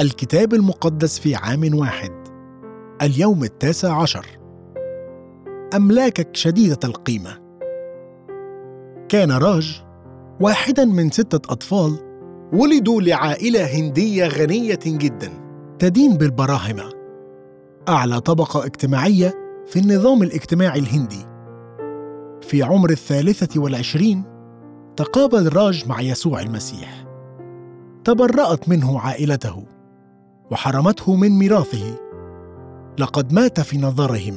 الكتاب المقدس في عام واحد. اليوم 19. أملاكك شديدة القيمة. كان راج واحداً من 6 أطفال ولدوا لعائلة هندية غنية جداً تدين بالبراهمة، أعلى طبقة اجتماعية في النظام الاجتماعي الهندي. في عمر 23 تقابل راج مع يسوع المسيح، تبرأت منه عائلته وحرمته من ميراثه. لقد مات في نظرهم،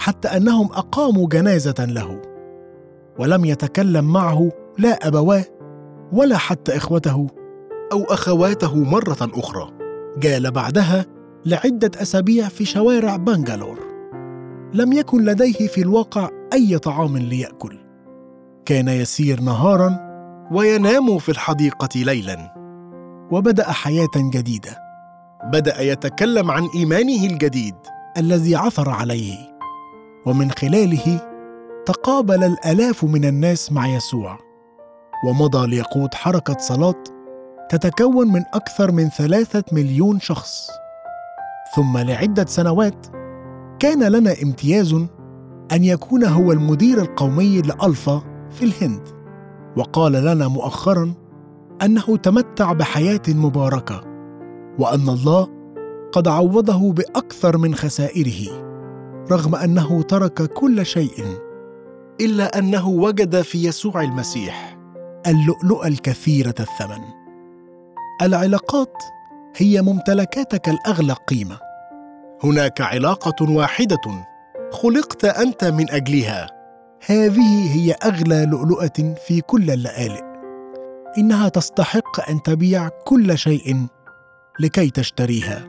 حتى أنهم أقاموا جنازة له، ولم يتكلم معه لا أبواه ولا حتى إخوته أو أخواته مرة أخرى. جال بعدها لعدة أسابيع في شوارع بنغالور. لم يكن لديه في الواقع أي طعام ليأكل. كان يسير نهاراً وينام في الحديقة ليلاً. وبدأ حياة جديدة. بدأ يتكلم عن إيمانه الجديد الذي عثر عليه، ومن خلاله تقابل الآلاف من الناس مع يسوع، ومضى ليقود حركة صلاة تتكون من أكثر من 3 مليون شخص. ثم لعدة سنوات كان لنا امتياز أن يكون هو المدير القومي لألفا في الهند، وقال لنا مؤخراً أنه تمتع بحياة مباركة، وأن الله قد عوضه بأكثر من خسائره، رغم أنه ترك كل شيء، إلا أنه وجد في يسوع المسيح اللؤلؤة الكثيرة الثمن. العلاقات هي ممتلكاتك الأغلى قيمة. هناك علاقة واحدة خلقت أنت من أجلها، هذه هي أغلى لؤلؤة في كل اللآلئ. إنها تستحق أن تبيع كل شيء لكي تشتريها.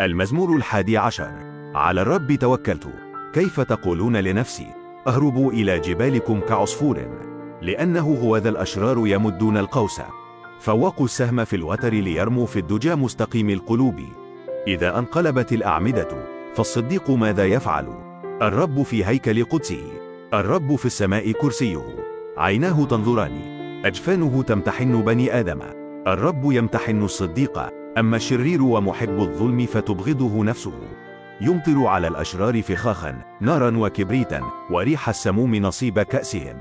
المزمور 11. على الرب توكلت. كيف تقولون لنفسي أهرب إلى جبالكم كعصفور؟ لأنه هو ذا الأشرار يمدون القوس، فوقوا السهم في الوتر ليرموا في الدجى مستقيم القلوب. إذا انقلبت الأعمدة فالصديق ماذا يفعل؟ الرب في هيكل قدسه، الرب في السماء كرسيه، عيناه تنظران، أجفانه تمتحن بني آدم. الرب يمتحن الصديق، أما الشرير ومحب الظلم فتبغضه نفسه. يمطر على الأشرار فخاخا، نارا وكبريتا، وريح السموم نصيب كأسهم.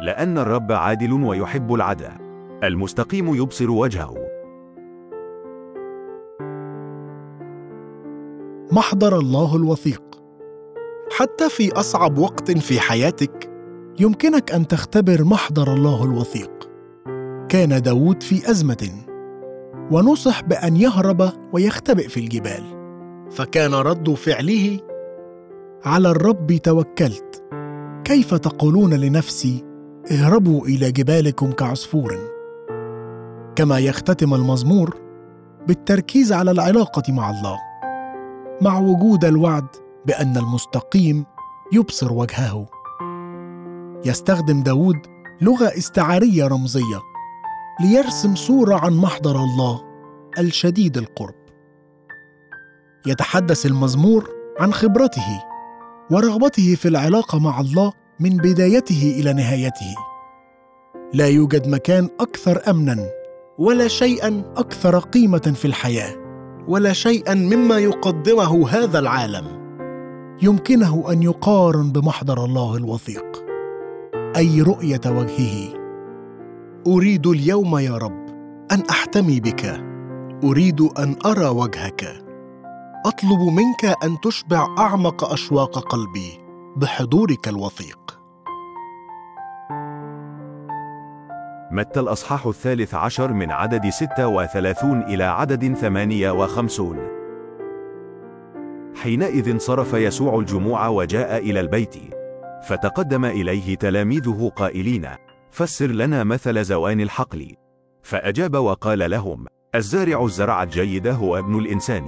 لأن الرب عادل ويحب العدل، المستقيم يبصر وجهه. محضر الله الوثيق. حتى في أصعب وقت في حياتك يمكنك أن تختبر محضر الله الوثيق. كان داود في أزمة ونصح بأن يهرب ويختبئ في الجبال، فكان رد فعله: على الرب توكلت، كيف تقولون لنفسي اهربوا إلى جبالكم كعصفور. كما يختتم المزمور بالتركيز على العلاقة مع الله، مع وجود الوعد بأن المستقيم يبصر وجهه. يستخدم داود لغة استعارية رمزية ليرسم صورة عن محضر الله الشديد القرب. يتحدث المزمور عن خبرته ورغبته في العلاقة مع الله من بدايته إلى نهايته. لا يوجد مكان أكثر أمناً، ولا شيئاً أكثر قيمة في الحياة، ولا شيئاً مما يقدمه هذا العالم يمكنه أن يقارن بمحضر الله الوثيق، أي رؤية وجهه. أريد اليوم يا رب أن أحتمي بك، أريد أن أرى وجهك، أطلب منك أن تشبع أعمق أشواق قلبي بحضورك الوثيق. متى 13 من عدد 36 إلى عدد 58. حينئذ انصرف يسوع الجموع وجاء إلى البيت، فتقدم إليه تلاميذه قائلين: فسر لنا مثل زوان الحقل. فأجاب وقال لهم: الزارع الزرع الجيد هو ابن الإنسان،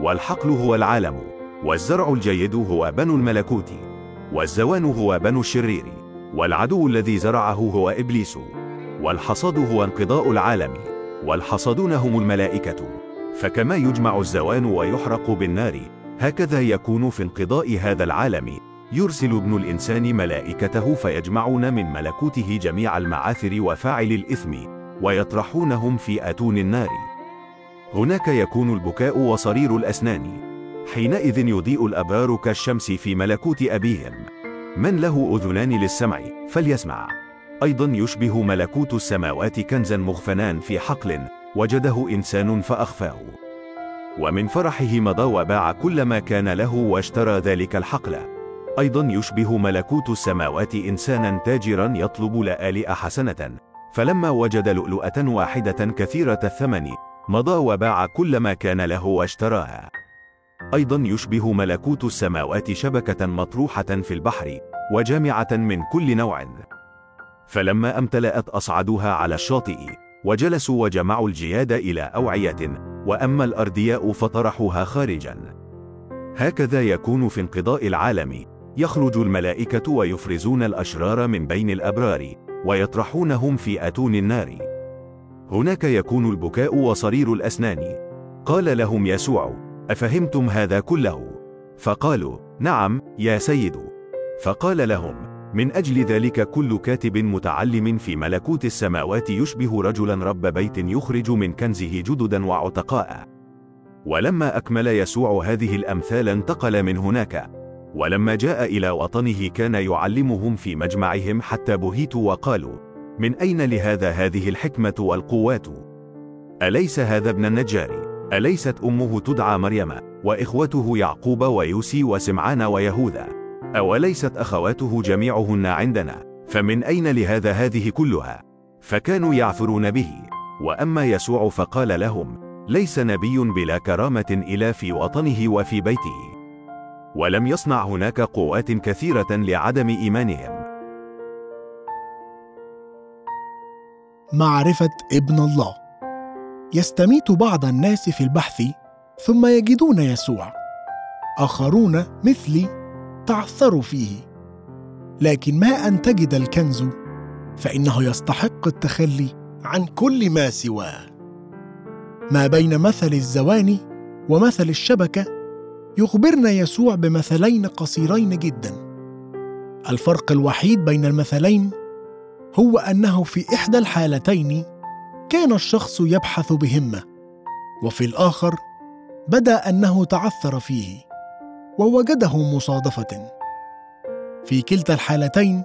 والحقل هو العالم، والزرع الجيد هو بنو الملكوت، والزوان هو بنو الشرير، والعدو الذي زرعه هو إبليس، والحصاد هو انقضاء العالم، والحصادون هم الملائكة. فكما يجمع الزوان ويحرق بالنار، هكذا يكون في انقضاء هذا العالم، يرسل ابن الإنسان ملائكته فيجمعون من ملكوته جميع المعاثر وفاعل الإثم ويطرحونهم في آتون النار. هناك يكون البكاء وصرير الأسنان، حينئذ يضيء الأبرار كالشمس في ملكوت أبيهم. من له أذنان للسمع فليسمع. أيضا يشبه ملكوت السماوات كنزا مغفنان في حقل وجده إنسان فأخفاه، ومن فرحه مضى وباع كل ما كان له واشترى ذلك الحقل. أيضا يشبه ملكوت السماوات إنسانا تاجرا يطلب لآلئ حسنة، فلما وجد لؤلؤة واحدة كثيرة الثمن مضى وباع كل ما كان له واشتراها. أيضا يشبه ملكوت السماوات شبكة مطروحة في البحر وجامعة من كل نوع، فلما امتلأت أصعدوها على الشاطئ وجلسوا وجمعوا الجياد إلى أوعية، وأما الأردياء فطرحوها خارجا. هكذا يكون في انقضاء العالم، يخرج الملائكة ويفرزون الأشرار من بين الأبرار ويطرحونهم في آتون النار. هناك يكون البكاء وصرير الأسنان. قال لهم يسوع: أفهمتم هذا كله؟ فقالوا: نعم يا سيد. فقال لهم: من أجل ذلك كل كاتب متعلم في ملكوت السماوات يشبه رجلا رب بيت يخرج من كنزه جددا وعتقاء. ولما أكمل يسوع هذه الأمثال انتقل من هناك، ولما جاء إلى وطنه كان يعلمهم في مجمعهم حتى بهتوا وقالوا: من أين لهذا هذه الحكمة والقوات؟ أليس هذا ابن النجار؟ أليست أمه تدعى مريم وإخوته يعقوب ويوسي وسمعان ويهوذا؟ أوليست أخواته جميعهن عندنا؟ فمن أين لهذا هذه كلها؟ فكانوا يعثرون به. وأما يسوع فقال لهم: ليس نبي بلا كرامة إلا في وطنه وفي بيته. ولم يصنع هناك قوات كثيرة لعدم إيمانهم. معرفة ابن الله. يستميت بعض الناس في البحث ثم يجدون يسوع، آخرون مثلي تعثروا فيه، لكن ما أن تجد الكنز، فإنه يستحق التخلي عن كل ما سواه. ما بين مثل الزواني ومثل الشبكة يخبرنا يسوع بمثلين قصيرين جدا. الفرق الوحيد بين المثلين هو أنه في إحدى الحالتين كان الشخص يبحث بهمة، وفي الآخر بدا أنه تعثر فيه ووجده مصادفة. في كلتا الحالتين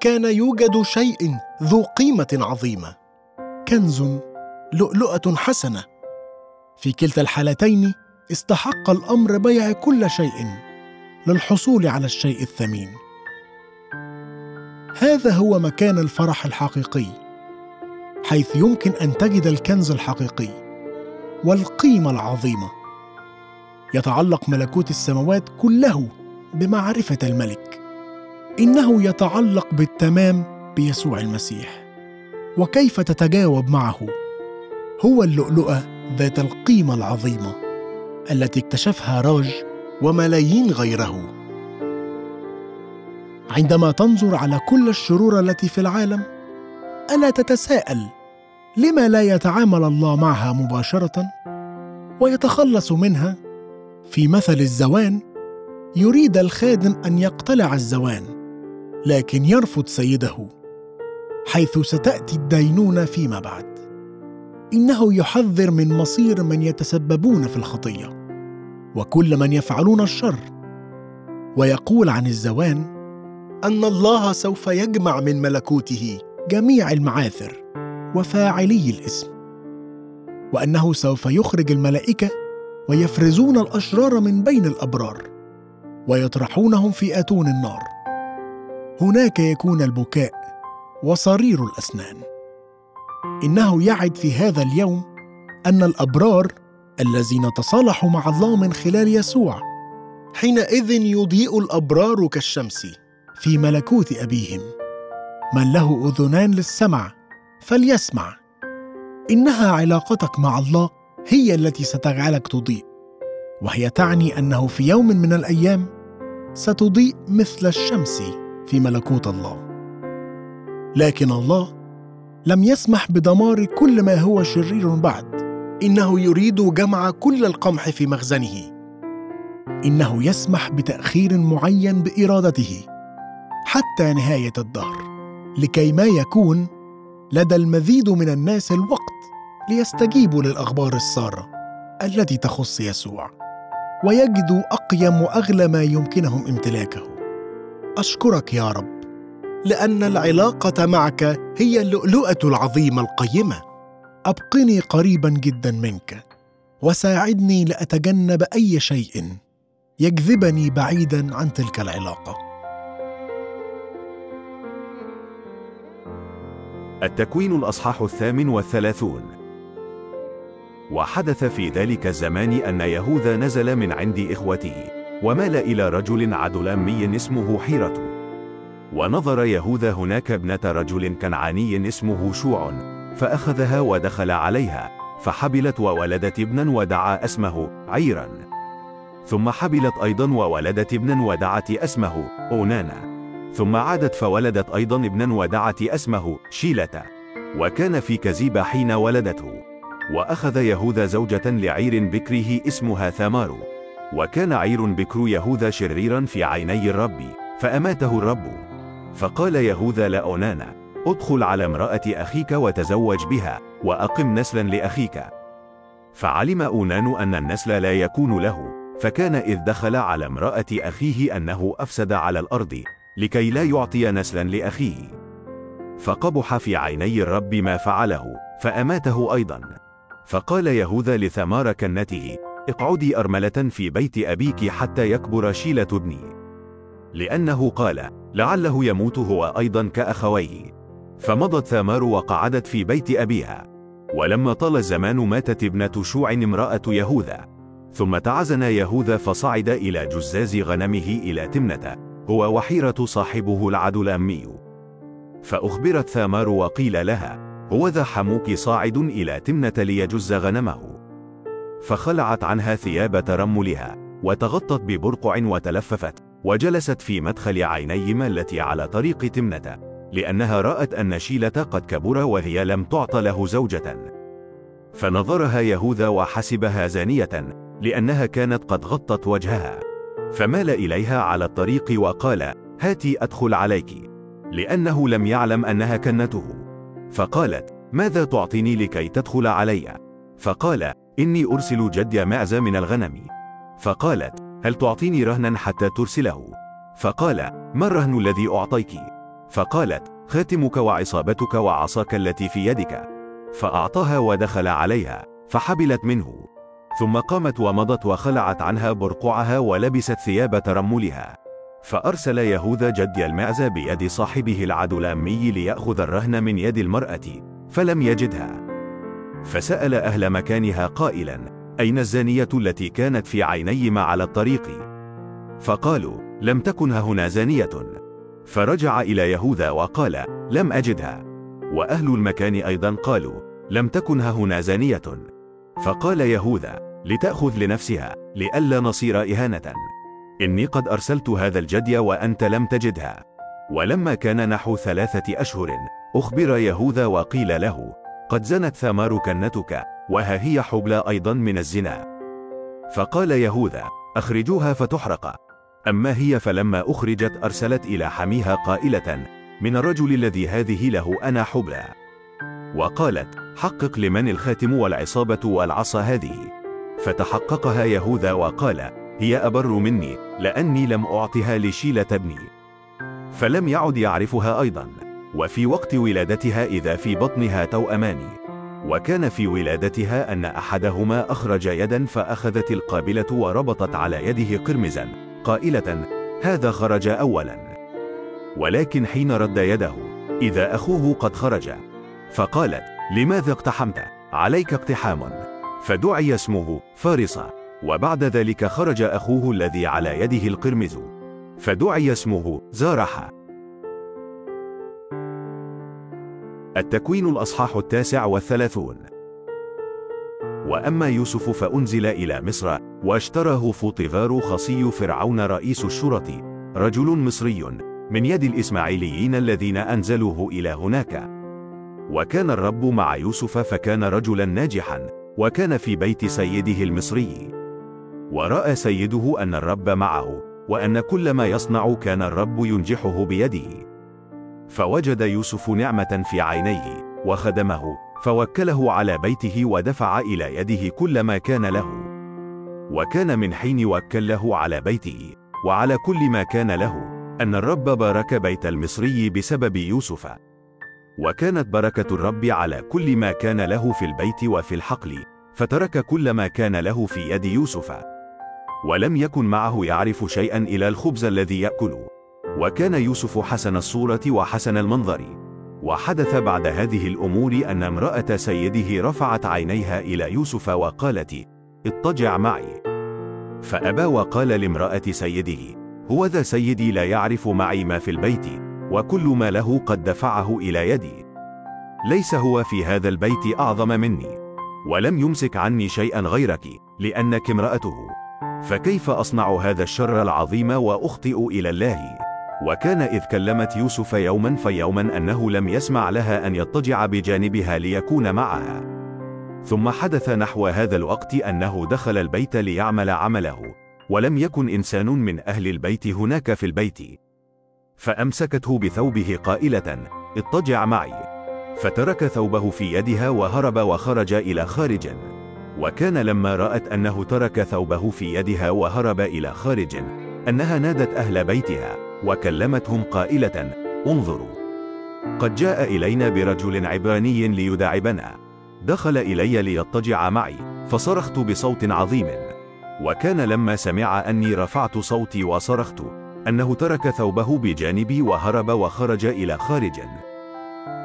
كان يوجد شيء ذو قيمة عظيمة، كنز، لؤلؤة حسنة. في كلتا الحالتين استحق الأمر بيع كل شيء للحصول على الشيء الثمين. هذا هو مكان الفرح الحقيقي، حيث يمكن أن تجد الكنز الحقيقي والقيمة العظيمة. يتعلق ملكوت السماوات كله بمعرفة الملك. إنه يتعلق بالتمام بيسوع المسيح وكيف تتجاوب معه. هو اللؤلؤة ذات القيمة العظيمة التي اكتشفها راج وملايين غيره. عندما تنظر على كل الشرور التي في العالم، ألا تتساءل لما لا يتعامل الله معها مباشرة ويتخلص منها؟ في مثل الزوان يريد الخادم أن يقتلع الزوان، لكن يرفض سيده، حيث ستأتي الدينونة فيما بعد. إنه يحذر من مصير من يتسببون في الخطية وكل من يفعلون الشر، ويقول عن الزوان أن الله سوف يجمع من ملكوته جميع المعاثر وفاعلي الإثم، وأنه سوف يخرج الملائكة ويفرزون الأشرار من بين الأبرار ويطرحونهم في آتون النار. هناك يكون البكاء وصرير الأسنان. إنه يعد في هذا اليوم أن الأبرار الذين تصالحوا مع الله من خلال يسوع، حينئذ يضيء الأبرار كالشمس في ملكوت أبيهم. من له أذنان للسمع فليسمع. إنها علاقتك مع الله هي التي ستجعلك تضيء، وهي تعني أنه في يوم من الأيام ستضيء مثل الشمس في ملكوت الله. لكن الله لم يسمح بدمار كل ما هو شرير بعد. إنه يريد جمع كل القمح في مخزنه. إنه يسمح بتأخير معين بإرادته حتى نهاية الدهر، لكي ما يكون لدى المزيد من الناس الوقت ليستجيبوا للأخبار السارة التي تخص يسوع، ويجدوا أقيم وأغلى ما يمكنهم امتلاكه. أشكرك يا رب، لأن العلاقة معك هي اللؤلؤة العظيمة القيمة. أبقني قريبا جدا منك، وساعدني لأتجنب أي شيء يجذبني بعيدا عن تلك العلاقة. التكوين الأصحاح 38. وحدث في ذلك الزمان أن يهوذا نزل من عند إخوته، ومال إلى رجل عدلامي اسمه حيرة. ونظر يهوذا هناك ابنة رجل كنعاني اسمه شوع، فأخذها ودخل عليها، فحبلت وولدت ابنا ودعا اسمه عيرا. ثم حبلت أيضا وولدت ابنا ودعت اسمه أونانا. ثم عادت فولدت أيضا ابنا ودعت اسمه شيلة، وكان في كزيب حين ولدته. وأخذ يهوذا زوجة لعير بكره اسمها ثمار. وكان عير بكر يهوذا شريرا في عيني الرب، فأماته الرب. فقال يهوذا لأونانا: ادخل على امرأة أخيك وتزوج بها، وأقم نسلا لأخيك. فعلم أونان أن النسل لا يكون له، فكان إذ دخل على امرأة أخيه أنه أفسد على الأرض، لكي لا يعطي نسلا لأخيه. فقبح في عيني الرب ما فعله، فأماته أيضا. فقال يهوذا لثمار كنته: اقعدي أرملة في بيت أبيك حتى يكبر شيلة ابني، لأنه قال: لعله يموت هو أيضا كأخويه. فمضت ثمار وقعدت في بيت أبيها. ولما طال الزمان ماتت ابنة شوع امرأة يهوذا. ثم تعزن يهوذا فصعد إلى جزاز غنمه إلى تمنة، هو وحيرة صاحبه العدلامي. فأخبرت ثامار وقيل لها: هو ذا حموك صاعد إلى تمنة ليجز غنمه. فخلعت عنها ثياب ترملها، وتغطت ببرقع وتلففت، وجلست في مدخل عينيما التي على طريق تمنة، لأنها رأت أن شيلة قد كبر وهي لم تعط له زوجة. فنظرها يهوذا وحسبها زانية، لأنها كانت قد غطت وجهها. فمال إليها على الطريق وقال: هاتي أدخل عليك، لأنه لم يعلم أنها كنته. فقالت: ماذا تعطيني لكي تدخل علي؟ فقال: إني أرسل جدي معز من الغنم. فقالت: هل تعطيني رهنا حتى ترسله؟ فقال: ما الرهن الذي أعطيك؟ فقالت: خاتمك وعصابتك وعصاك التي في يدك. فأعطاها ودخل عليها، فحبلت منه. ثم قامت ومضت وخلعت عنها برقعها ولبست ثياب ترملها. فأرسل يهوذا جدي المعز بيد صاحبه العدلامي ليأخذ الرهن من يد المرأة، فلم يجدها. فسأل أهل مكانها قائلا: أين الزانية التي كانت في عينيما على الطريق؟ فقالوا: لم تكن هنا زانية. فرجع إلى يهوذا وقال: لم أجدها. وأهل المكان أيضا قالوا: لم تكن هنا زانية. فقال يهوذا: لتأخذ لنفسها، لئلا نصير إهانة. إني قد أرسلت هذا الجدي وأنت لم تجدها. ولما كان نحو 3 أشهر، أخبر يهوذا وقيل له: قد زنت ثمار كنتك، وها هي حبلى أيضا من الزنا. فقال يهوذا: أخرجوها فتحرق. أما هي فلما أخرجت أرسلت إلى حميها قائلة: من الرجل الذي هذه له أنا حبلى. وقالت: حقق لمن الخاتم والعصابة والعصا هذه. فتحققها يهوذا وقال: هي أبر مني، لأني لم أعطها لشيلة ابني. فلم يعد يعرفها أيضا. وفي وقت ولادتها إذا في بطنها توأمان. وكان في ولادتها أن أحدهما أخرج يدا، فأخذت القابلة وربطت على يده قرمزا قائلة: هذا خرج أولا. ولكن حين رد يده إذا أخوه قد خرج. فقالت: لماذا اقتحمت؟ عليك اقتحام. فدعي اسمه فارصة. وبعد ذلك خرج أخوه الذي على يده القرمز، فدعي اسمه زرح. التكوين الأصحاح 39. وأما يوسف فأنزل إلى مصر، واشتراه بوطيفار خصي فرعون رئيس الشرطة، رجل مصري، من يد الإسماعيليين الذين أنزلوه إلى هناك. وكان الرب مع يوسف، فكان رجلا ناجحا، وكان في بيت سيده المصري. ورأى سيده أن الرب معه، وأن كل ما يصنع كان الرب ينجحه بيده. فوجد يوسف نعمة في عينيه، وخدمه، فوكله على بيته ودفع إلى يده كل ما كان له. وكان من حين وكله على بيته وعلى كل ما كان له أن الرب بارك بيت المصري بسبب يوسف. وكانت بركة الرب على كل ما كان له في البيت وفي الحقل، فترك كل ما كان له في يد يوسف، ولم يكن معه يعرف شيئا إلا الخبز الذي يأكله. وكان يوسف حسن الصورة وحسن المنظر. وحدث بعد هذه الأمور أن امرأة سيده رفعت عينيها إلى يوسف وقالت: اضطجع معي. فأبى، وقال لامرأة سيده: هو ذا سيدي لا يعرف معي ما في البيت، وكل ما له قد دفعه إلى يدي، ليس هو في هذا البيت أعظم مني، ولم يمسك عني شيئا غيرك لأنك امرأته، فكيف أصنع هذا الشر العظيم وأخطئ إلى الله؟ وكان إذ كلمت يوسف يوما فيوما أنه لم يسمع لها أن يضطجع بجانبها ليكون معها. ثم حدث نحو هذا الوقت أنه دخل البيت ليعمل عمله، ولم يكن إنسان من أهل البيت هناك في البيت، فأمسكته بثوبه قائلة: اضطجع معي. فترك ثوبه في يدها وهرب وخرج إلى خارج. وكان لما رأت أنه ترك ثوبه في يدها وهرب إلى خارج أنها نادت أهل بيتها وكلمتهم قائلة: انظروا، قد جاء إلينا برجل عبراني ليداعبنا، دخل إلي ليضطجع معي، فصرخت بصوت عظيم. وكان لما سمع أني رفعت صوتي وصرخت أنه ترك ثوبه بجانبي وهرب وخرج إلى خارج.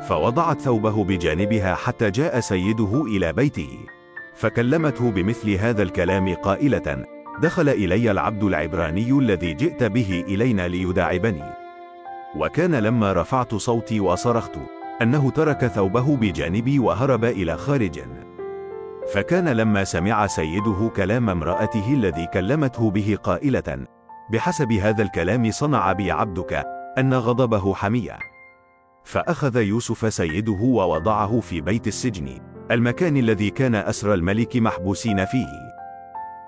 فوضعت ثوبه بجانبها حتى جاء سيده إلى بيته، فكلمته بمثل هذا الكلام قائلة: دخل إلي العبد العبراني الذي جئت به إلينا ليداعبني. وكان لما رفعت صوتي وصرخت أنه ترك ثوبه بجانبي وهرب إلى خارج. فكان لما سمع سيده كلام امرأته الذي كلمته به قائلة: بحسب هذا الكلام صنع بي عبدك أن غضبه حمية. فأخذ يوسف سيده ووضعه في بيت السجن، المكان الذي كان أسرى الملك محبوسين فيه.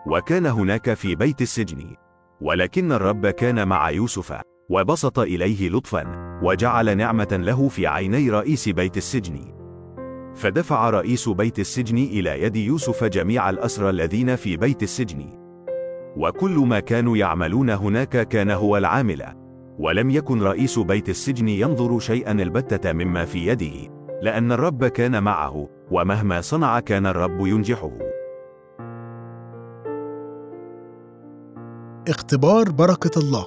وكان هناك في بيت السجن، ولكن الرب كان مع يوسف وبسط إليه لطفا وجعل نعمة له في عيني رئيس بيت السجن، فدفع رئيس بيت السجن إلى يد يوسف جميع الأسرى الذين في بيت السجن، وكل ما كانوا يعملون هناك كان هو العامل. ولم يكن رئيس بيت السجن ينظر شيئا البتة مما في يده، لأن الرب كان معه، ومهما صنع كان الرب ينجحه. اختبار بركة الله.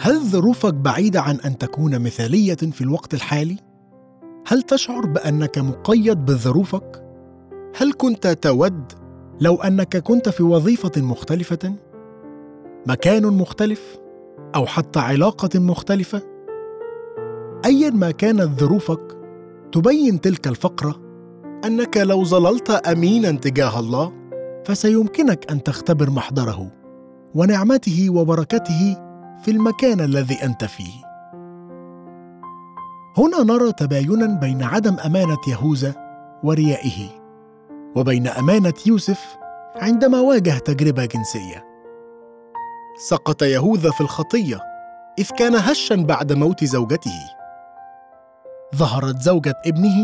هل ظروفك بعيدة عن أن تكون مثالية في الوقت الحالي؟ هل تشعر بأنك مقيد بظروفك؟ هل كنت تود لو أنك كنت في وظيفة مختلفة؟ مكان مختلف؟ أو حتى علاقة مختلفة؟ أيا ما كانت ظروفك، تبين تلك الفقرة أنك لو ظللت أمينا تجاه الله، فسيمكنك أن تختبر محضره ونعمته وبركته في المكان الذي أنت فيه. هنا نرى تباينا بين عدم أمانة يهوذا وريائه، وبين أمانة يوسف عندما واجه تجربة جنسية. سقط يهوذا في الخطية إذ كان هشا بعد موت زوجته. ظهرت زوجة ابنه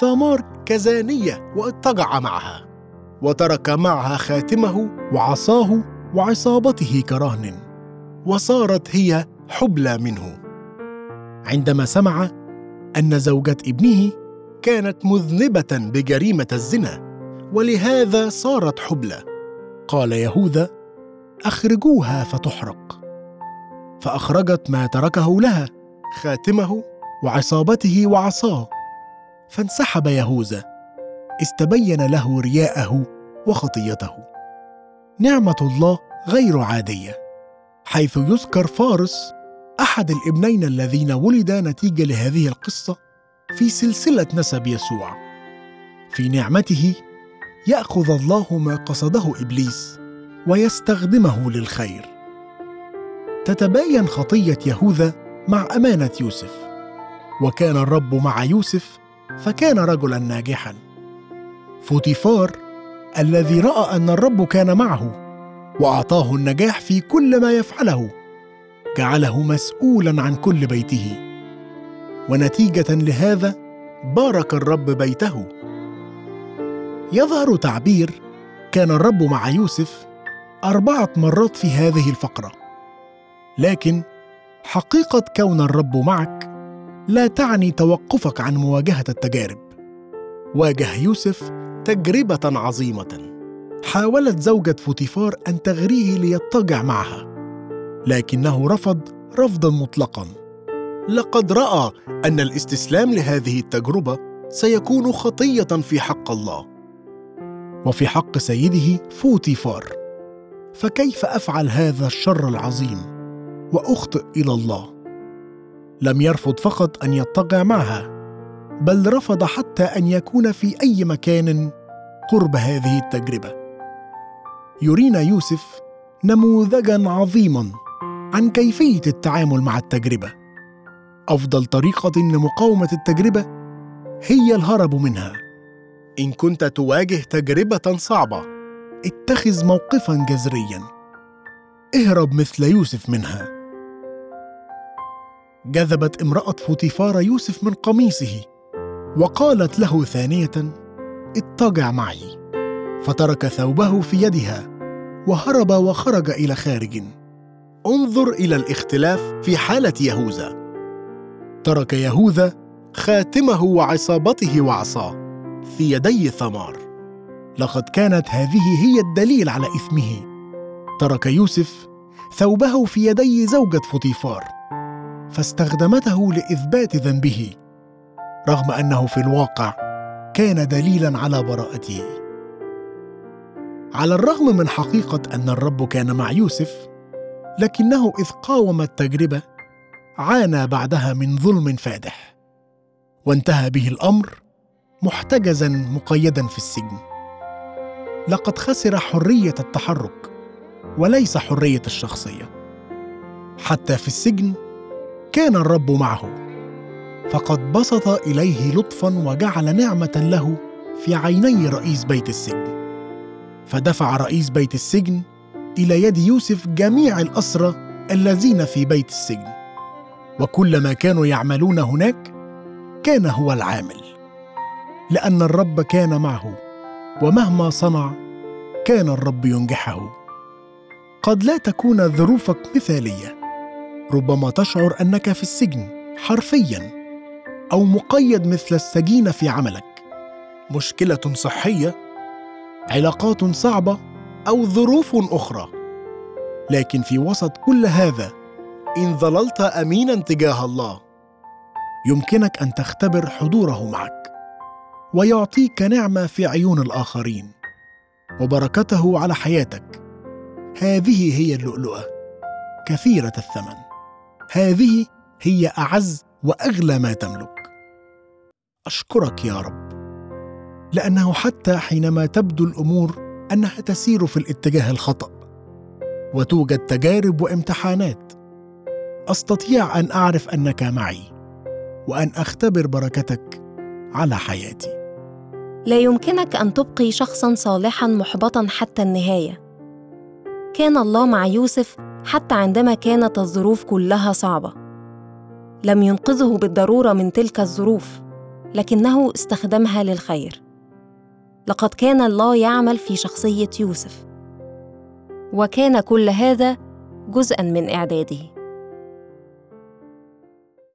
ثامار كزانية واضطجع معها، وترك معها خاتمه وعصاه وعصابته كرهن، وصارت هي حبلى منه. عندما سمع أن زوجة ابنه كانت مذنبة بجريمة الزنا ولهذا صارت حبلى، قال يهوذا: أخرجوها فتحرق. فأخرجت ما تركه لها، خاتمه وعصابته وعصاه، فانسحب يهوذا، استبين له رياءه وخطيته. نعمة الله غير عادية، حيث يذكر فارس أحد الابنين الذين ولدا نتيجة لهذه القصة في سلسلة نسب يسوع. في نعمته يأخذ الله ما قصده إبليس ويستخدمه للخير. تتباين خطية يهوذا مع أمانة يوسف، وكان الرب مع يوسف فكان رجلا ناجحا. بوتيفار الذي رأى أن الرب كان معه وأعطاه النجاح في كل ما يفعله، جعله مسؤولا عن كل بيته، ونتيجة لهذا بارك الرب بيته. يظهر تعبير كان الرب مع يوسف 4 مرات في هذه الفقرة، لكن حقيقة كون الرب معك لا تعني توقفك عن مواجهة التجارب. واجه يوسف تجربة عظيمة. حاولت زوجة بوتيفار أن تغريه ليضطجع معها، لكنه رفضاً مطلقاً. لقد رأى أن الاستسلام لهذه التجربة سيكون خطية في حق الله وفي حق سيده بوتيفار. فكيف أفعل هذا الشر العظيم وأخطئ إلى الله؟ لم يرفض فقط أن يضطجع معها، بل رفض حتى أن يكون في أي مكان قرب هذه التجربة. يرينا يوسف نموذجاً عظيماً عن كيفية التعامل مع التجربة. أفضل طريقة لمقاومة التجربة هي الهرب منها. إن كنت تواجه تجربة صعبة، اتخذ موقفاً جذرياً. اهرب مثل يوسف منها. جذبت امرأة بوتيفار يوسف من قميصه وقالت له ثانية: اضطجع معي. فترك ثوبه في يدها وهرب وخرج إلى خارج. انظر إلى الاختلاف في حالة يهوذا. ترك يهوذا خاتمه وعصابته وعصاه في يدي ثمار. لقد كانت هذه هي الدليل على إثمه. ترك يوسف ثوبه في يدي زوجة بوتيفار، فاستخدمته لإثبات ذنبه، رغم أنه في الواقع كان دليلاً على براءته. على الرغم من حقيقة أن الرب كان مع يوسف، لكنه إذ قاوم التجربة عانى بعدها من ظلم فادح، وانتهى به الأمر محتجزاً مقيداً في السجن. لقد خسر حرية التحرك وليس حرية الشخصية. حتى في السجن كان الرب معه، فقد بسط إليه لطفاً وجعل نعمة له في عيني رئيس بيت السجن، فدفع رئيس بيت السجن إلى يد يوسف جميع الأسرى الذين في بيت السجن، وكل ما كانوا يعملون هناك كان هو العامل، لأن الرب كان معه، ومهما صنع كان الرب ينجحه. قد لا تكون ظروفك مثالية، ربما تشعر أنك في السجن حرفياً أو مقيد مثل السجين في عملك. مشكلة صحية، علاقات صعبة، أو ظروف أخرى. لكن في وسط كل هذا، إن ظللت أميناً تجاه الله، يمكنك أن تختبر حضوره معك، ويعطيك نعمة في عيون الآخرين، وبركته على حياتك. هذه هي اللؤلؤة كثيرة الثمن. هذه هي أعز وأغلى ما تملك. أشكرك يا رب، لأنه حتى حينما تبدو الأمور أنها تسير في الاتجاه الخطأ، وتوجد تجارب وامتحانات، أستطيع أن أعرف أنك معي وأن أختبر بركتك على حياتي. لا يمكنك أن تبقي شخصاً صالحاً محبطاً حتى النهاية. كان الله مع يوسف حتى عندما كانت الظروف كلها صعبة. لم ينقذه بالضرورة من تلك الظروف، لكنه استخدمها للخير. لقد كان الله يعمل في شخصية يوسف، وكان كل هذا جزءاً من إعداده.